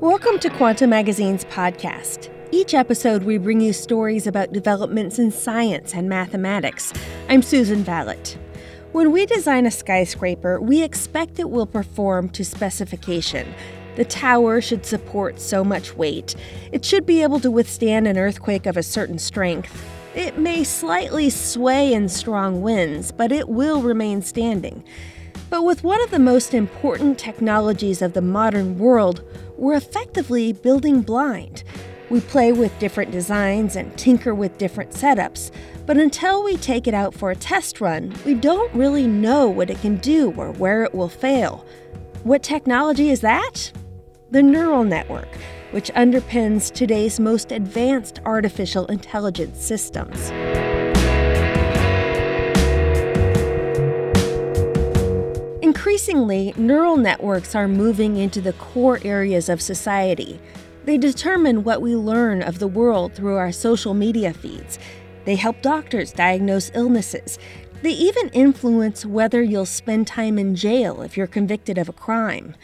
Welcome to Quanta Magazine's podcast. Each episode, we bring you stories about developments in science and mathematics. I'm Susan Vallett. When we design a skyscraper, we expect it will perform to specification. The tower should support so much weight. It should be able to withstand an earthquake of a certain strength. It may slightly sway in strong winds, but it will remain standing. But with one of the most important technologies of the modern world, we're effectively building blind. We play with different designs and tinker with different setups, but until we take it out for a test run, we don't really know what it can do or where it will fail. What technology is that? The neural network, which underpins today's most advanced artificial intelligence systems. Increasingly, neural networks are moving into the core areas of society. They determine what we learn of the world through our social media feeds. They help doctors diagnose illnesses. They even influence whether you'll spend time in jail if you're convicted of a crime.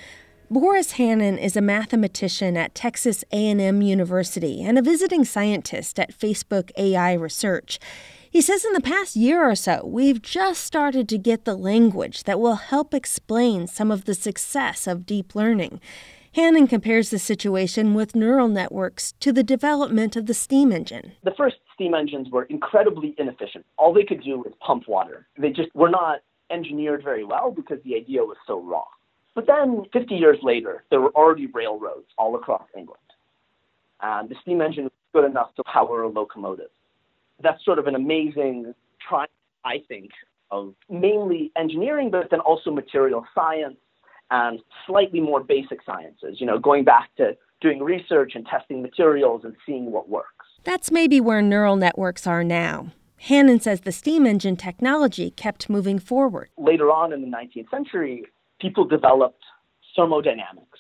Boris Hanin is a mathematician at Texas A&M University and a visiting scientist at Facebook AI Research. He says in the past year or so, we've just started to get the language that will help explain some of the success of deep learning. Hanin compares the situation with neural networks to the development of the steam engine. The first steam engines were incredibly inefficient. All they could do was pump water. They just were not engineered very well because the idea was so raw. But then 50 years later, there were already railroads all across England. The steam engine was good enough to power a locomotive. That's sort of an amazing triumph, I think, of mainly engineering, but then also material science and slightly more basic sciences, going back to doing research and testing materials and seeing what works. That's maybe where neural networks are now. Hanin says the steam engine technology kept moving forward. Later on in the 19th century, people developed thermodynamics,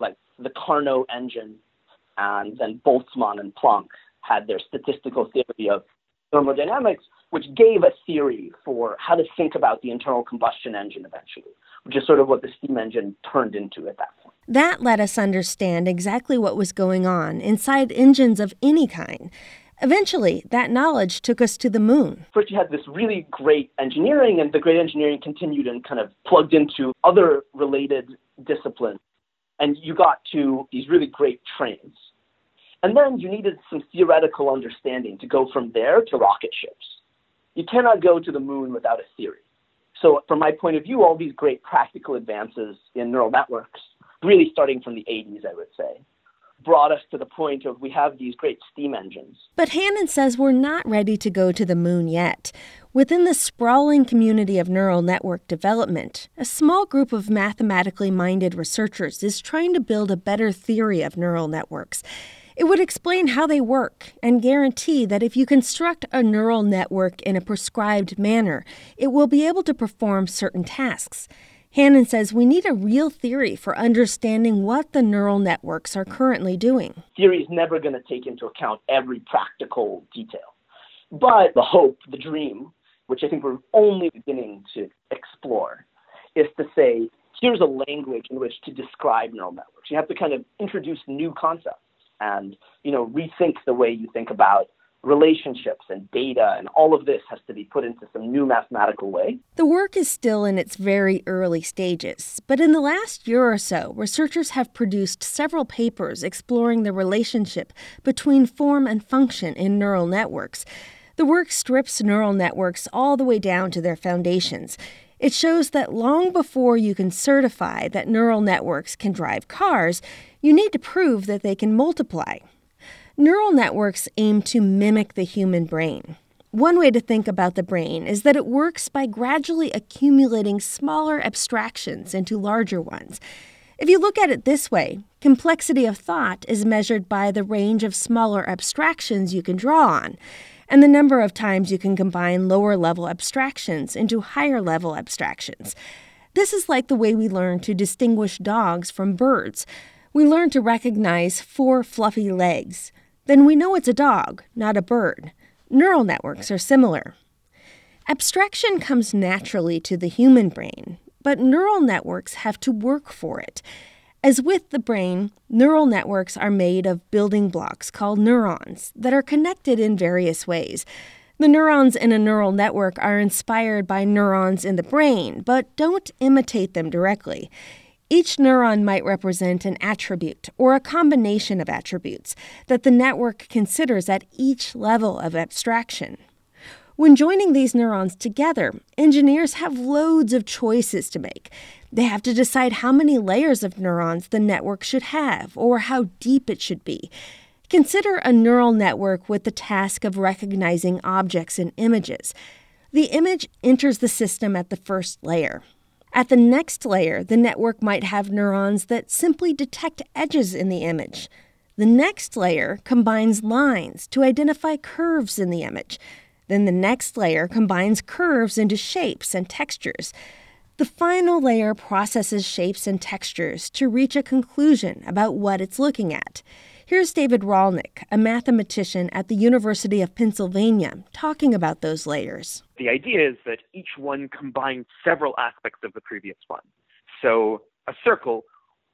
like the Carnot engine, and then Boltzmann and Planck had their statistical theory of thermodynamics, which gave a theory for how to think about the internal combustion engine eventually, which is sort of what the steam engine turned into at that point. That let us understand exactly what was going on inside engines of any kind. Eventually, that knowledge took us to the moon. First, you had this really great engineering, and the great engineering continued and kind of plugged into other related disciplines, and you got to these really great trains. And then you needed some theoretical understanding to go from there to rocket ships. You cannot go to the moon without a theory. So from my point of view, all these great practical advances in neural networks, really starting from the 80s, I would say, brought us to the point of we have these great steam engines. But Hanin says we're not ready to go to the moon yet. Within the sprawling community of neural network development, a small group of mathematically minded researchers is trying to build a better theory of neural networks. It would explain how they work and guarantee that if you construct a neural network in a prescribed manner, it will be able to perform certain tasks. Hanin says we need a real theory for understanding what the neural networks are currently doing. Theory is never going to take into account every practical detail. But the hope, the dream, which I think we're only beginning to explore, is to say, here's a language in which to describe neural networks. You have to kind of introduce new concepts and, rethink the way you think about relationships and data, and all of this has to be put into some new mathematical way. The work is still in its very early stages, but in the last year or so, researchers have produced several papers exploring the relationship between form and function in neural networks. The work strips neural networks all the way down to their foundations. It shows that long before you can certify that neural networks can drive cars, you need to prove that they can multiply. Neural networks aim to mimic the human brain. One way to think about the brain is that it works by gradually accumulating smaller abstractions into larger ones. If you look at it this way, complexity of thought is measured by the range of smaller abstractions you can draw on, and the number of times you can combine lower-level abstractions into higher-level abstractions. This is like the way we learn to distinguish dogs from birds. We learn to recognize four fluffy legs. Then we know it's a dog, not a bird. Neural networks are similar. Abstraction comes naturally to the human brain, but neural networks have to work for it. As with the brain, neural networks are made of building blocks called neurons that are connected in various ways. The neurons in a neural network are inspired by neurons in the brain, but don't imitate them directly. Each neuron might represent an attribute or a combination of attributes that the network considers at each level of abstraction. When joining these neurons together, engineers have loads of choices to make. They have to decide how many layers of neurons the network should have or how deep it should be. Consider a neural network with the task of recognizing objects and images. The image enters the system at the first layer. At the next layer, the network might have neurons that simply detect edges in the image. The next layer combines lines to identify curves in the image. Then the next layer combines curves into shapes and textures. The final layer processes shapes and textures to reach a conclusion about what it's looking at. Here's David Rolnick, a mathematician at the University of Pennsylvania, talking about those layers. The idea is that each one combines several aspects of the previous one. So a circle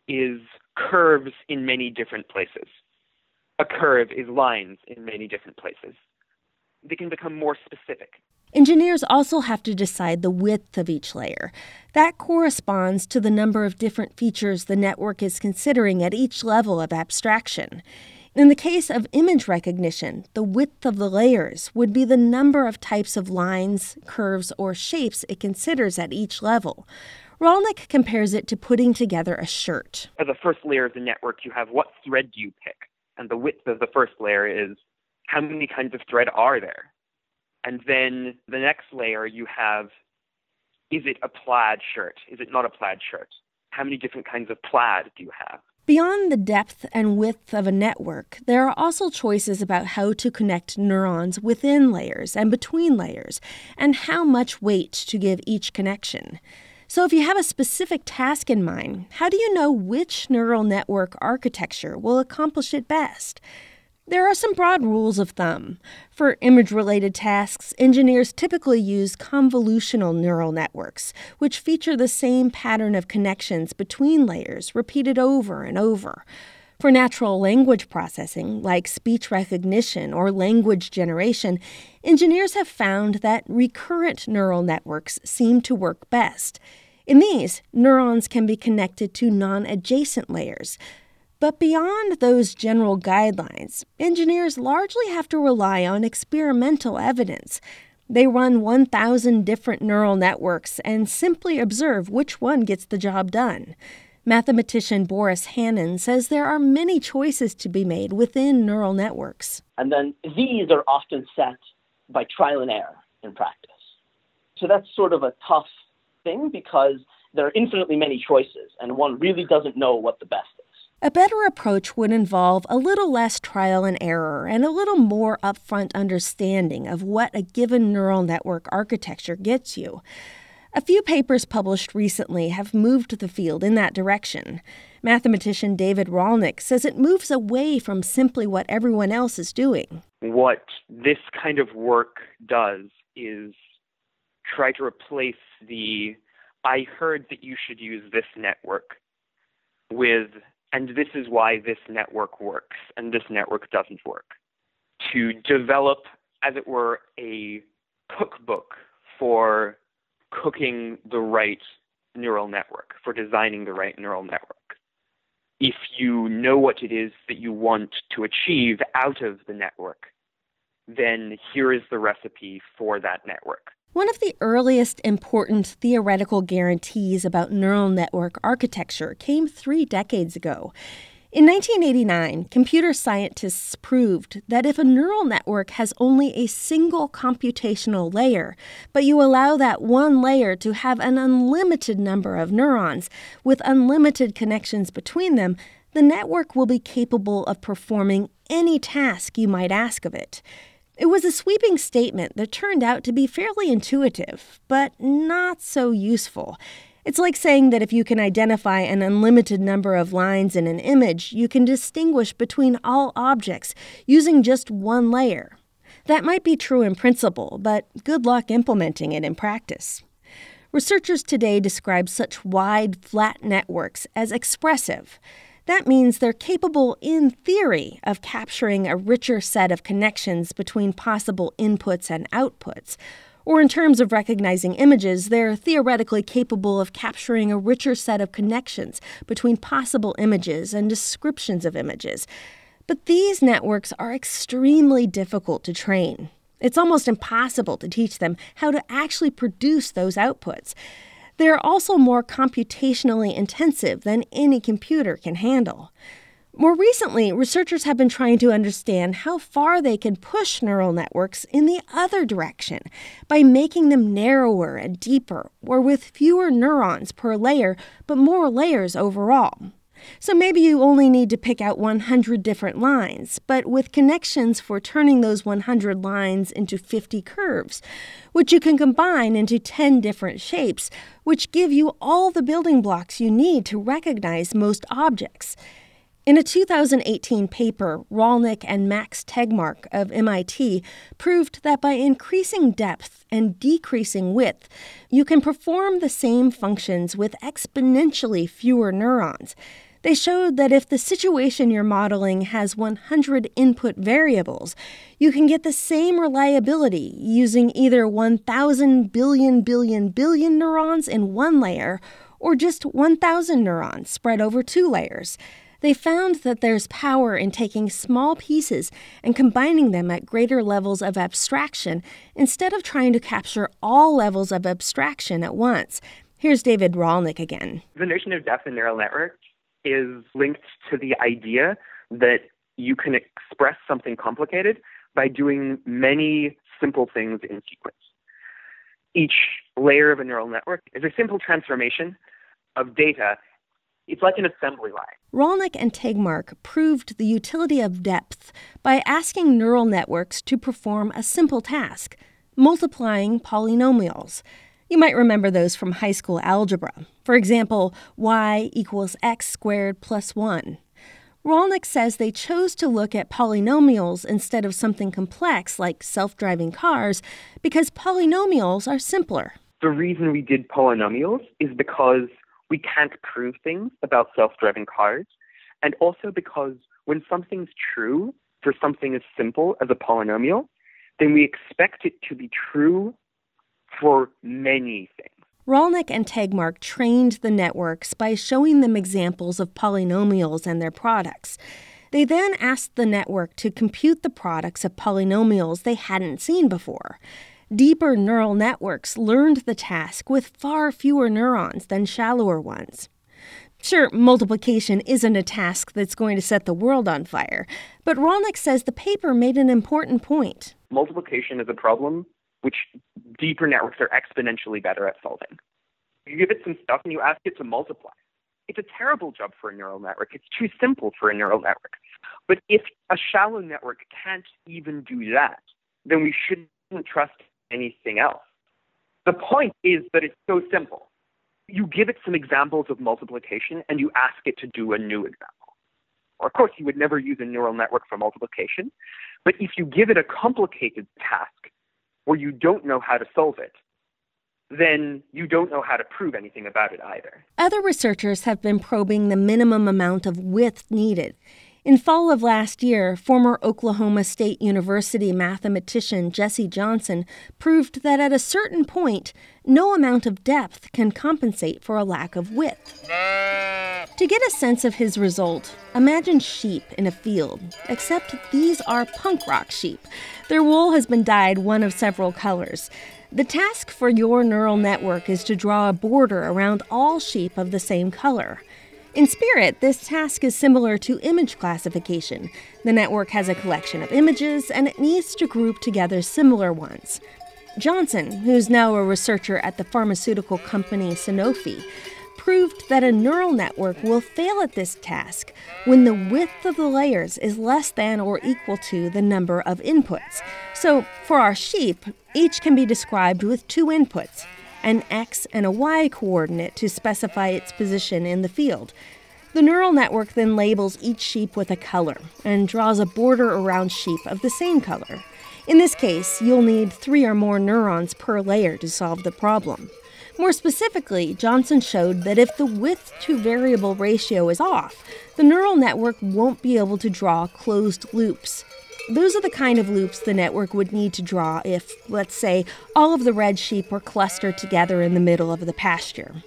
is curves in many different places. A curve is lines in many different places. They can become more specific. Engineers also have to decide the width of each layer. That corresponds to the number of different features the network is considering at each level of abstraction. In the case of image recognition, the width of the layers would be the number of types of lines, curves, or shapes it considers at each level. Rolnick compares it to putting together a shirt. At the first layer of the network, you have what thread do you pick? And the width of the first layer is how many kinds of thread are there? And then the next layer you have, is it a plaid shirt? Is it not a plaid shirt? How many different kinds of plaid do you have? Beyond the depth and width of a network, there are also choices about how to connect neurons within layers and between layers, and how much weight to give each connection. So if you have a specific task in mind, how do you know which neural network architecture will accomplish it best? There are some broad rules of thumb. For image-related tasks, engineers typically use convolutional neural networks, which feature the same pattern of connections between layers repeated over and over. For natural language processing, like speech recognition or language generation, engineers have found that recurrent neural networks seem to work best. In these, neurons can be connected to non-adjacent layers. But beyond those general guidelines, engineers largely have to rely on experimental evidence. They run 1,000 different neural networks and simply observe which one gets the job done. Mathematician Boris Hanin says there are many choices to be made within neural networks. And then these are often set by trial and error in practice. So that's sort of a tough thing because there are infinitely many choices, and one really doesn't know what the best is. A better approach would involve a little less trial and error and a little more upfront understanding of what a given neural network architecture gets you. A few papers published recently have moved the field in that direction. Mathematician David Rolnick says it moves away from simply what everyone else is doing. What this kind of work does is try to replace the "I heard that you should use this network" with "and this is why this network works, and this network doesn't work," to develop, as it were, a cookbook for cooking the right neural network, for designing the right neural network. If you know what it is that you want to achieve out of the network, then here is the recipe for that network. One of the earliest important theoretical guarantees about neural network architecture came 3 decades ago. In 1989, computer scientists proved that if a neural network has only a single computational layer, but you allow that one layer to have an unlimited number of neurons with unlimited connections between them, the network will be capable of performing any task you might ask of it. It was a sweeping statement that turned out to be fairly intuitive, but not so useful. It's like saying that if you can identify an unlimited number of lines in an image, you can distinguish between all objects using just one layer. That might be true in principle, but good luck implementing it in practice. Researchers today describe such wide, flat networks as expressive. That means they're capable, in theory, of capturing a richer set of connections between possible inputs and outputs. Or in terms of recognizing images, they're theoretically capable of capturing a richer set of connections between possible images and descriptions of images. But these networks are extremely difficult to train. It's almost impossible to teach them how to actually produce those outputs. They're also more computationally intensive than any computer can handle. More recently, researchers have been trying to understand how far they can push neural networks in the other direction by making them narrower and deeper, or with fewer neurons per layer, but more layers overall. So maybe you only need to pick out 100 different lines, but with connections for turning those 100 lines into 50 curves, which you can combine into 10 different shapes, which give you all the building blocks you need to recognize most objects. In a 2018 paper, Rolnick and Max Tegmark of MIT proved that by increasing depth and decreasing width, you can perform the same functions with exponentially fewer neurons. They showed that if the situation you're modeling has 100 input variables, you can get the same reliability using either 1,000 billion billion billion neurons in one layer or just 1,000 neurons spread over two layers. They found that there's power in taking small pieces and combining them at greater levels of abstraction instead of trying to capture all levels of abstraction at once. Here's David Rolnick again. The notion of depth in neural networks is linked to the idea that you can express something complicated by doing many simple things in sequence. Each layer of a neural network is a simple transformation of data. It's like an assembly line. Rolnick and Tegmark proved the utility of depth by asking neural networks to perform a simple task, multiplying polynomials. You might remember those from high school algebra. For example, y equals x squared plus 1. Rolnick says they chose to look at polynomials instead of something complex like self-driving cars because polynomials are simpler. The reason we did polynomials is because we can't prove things about self-driving cars, and also because when something's true for something as simple as a polynomial, then we expect it to be true for many things. Rolnick and Tegmark trained the networks by showing them examples of polynomials and their products. They then asked the network to compute the products of polynomials they hadn't seen before. Deeper neural networks learned the task with far fewer neurons than shallower ones. Sure, multiplication isn't a task that's going to set the world on fire, but Rolnick says the paper made an important point. Multiplication is a problem which deeper networks are exponentially better at solving. You give it some stuff and you ask it to multiply. It's a terrible job for a neural network. It's too simple for a neural network. But if a shallow network can't even do that, then we shouldn't trust anything else. The point is that it's so simple. You give it some examples of multiplication and you ask it to do a new example. Or of course, you would never use a neural network for multiplication, but if you give it a complicated task where you don't know how to solve it, then you don't know how to prove anything about it either. Other researchers have been probing the minimum amount of width needed. In fall of last year, former Oklahoma State University mathematician Jesse Johnson proved that at a certain point, no amount of depth can compensate for a lack of width. To get a sense of his result, imagine sheep in a field, except these are punk rock sheep. Their wool has been dyed one of several colors. The task for your neural network is to draw a border around all sheep of the same color. In spirit, this task is similar to image classification. The network has a collection of images, and it needs to group together similar ones. Johnson, who's now a researcher at the pharmaceutical company Sanofi, proved that a neural network will fail at this task when the width of the layers is less than or equal to the number of inputs. So, for our sheep, each can be described with two inputs, an X and a Y coordinate to specify its position in the field. The neural network then labels each sheep with a color and draws a border around sheep of the same color. In this case, you'll need 3 or more neurons per layer to solve the problem. More specifically, Johnson showed that if the width-to-variable ratio is off, the neural network won't be able to draw closed loops. Those are the kind of loops the network would need to draw if, let's say, all of the red sheep were clustered together in the middle of the pasture.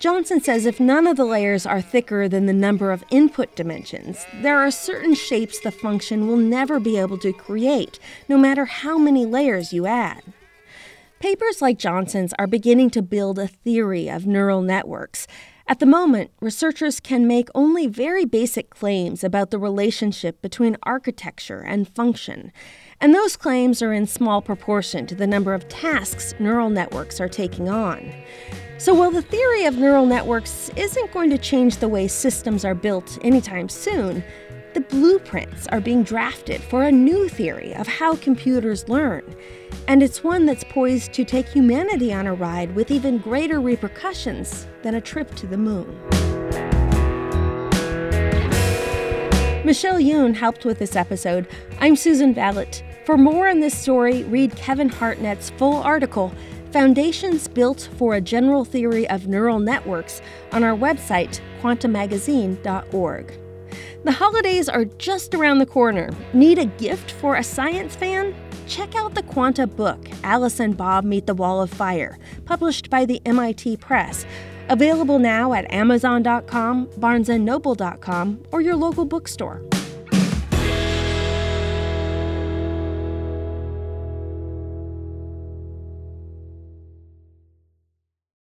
Johnson says if none of the layers are thicker than the number of input dimensions, there are certain shapes the function will never be able to create, no matter how many layers you add. Papers like Johnson's are beginning to build a theory of neural networks. At the moment, researchers can make only very basic claims about the relationship between architecture and function. And those claims are in small proportion to the number of tasks neural networks are taking on. So while the theory of neural networks isn't going to change the way systems are built anytime soon, the blueprints are being drafted for a new theory of how computers learn. And it's one that's poised to take humanity on a ride with even greater repercussions than a trip to the moon. Michelle Yoon helped with this episode. I'm Susan Vallett. For more on this story, read Kevin Hartnett's full article, Foundations Built for a General Theory of Neural Networks, on our website, quantamagazine.org. The holidays are just around the corner. Need a gift for a science fan? Check out the Quanta book, Alice and Bob Meet the Wall of Fire, published by the MIT Press. Available now at Amazon.com, BarnesandNoble.com, or your local bookstore.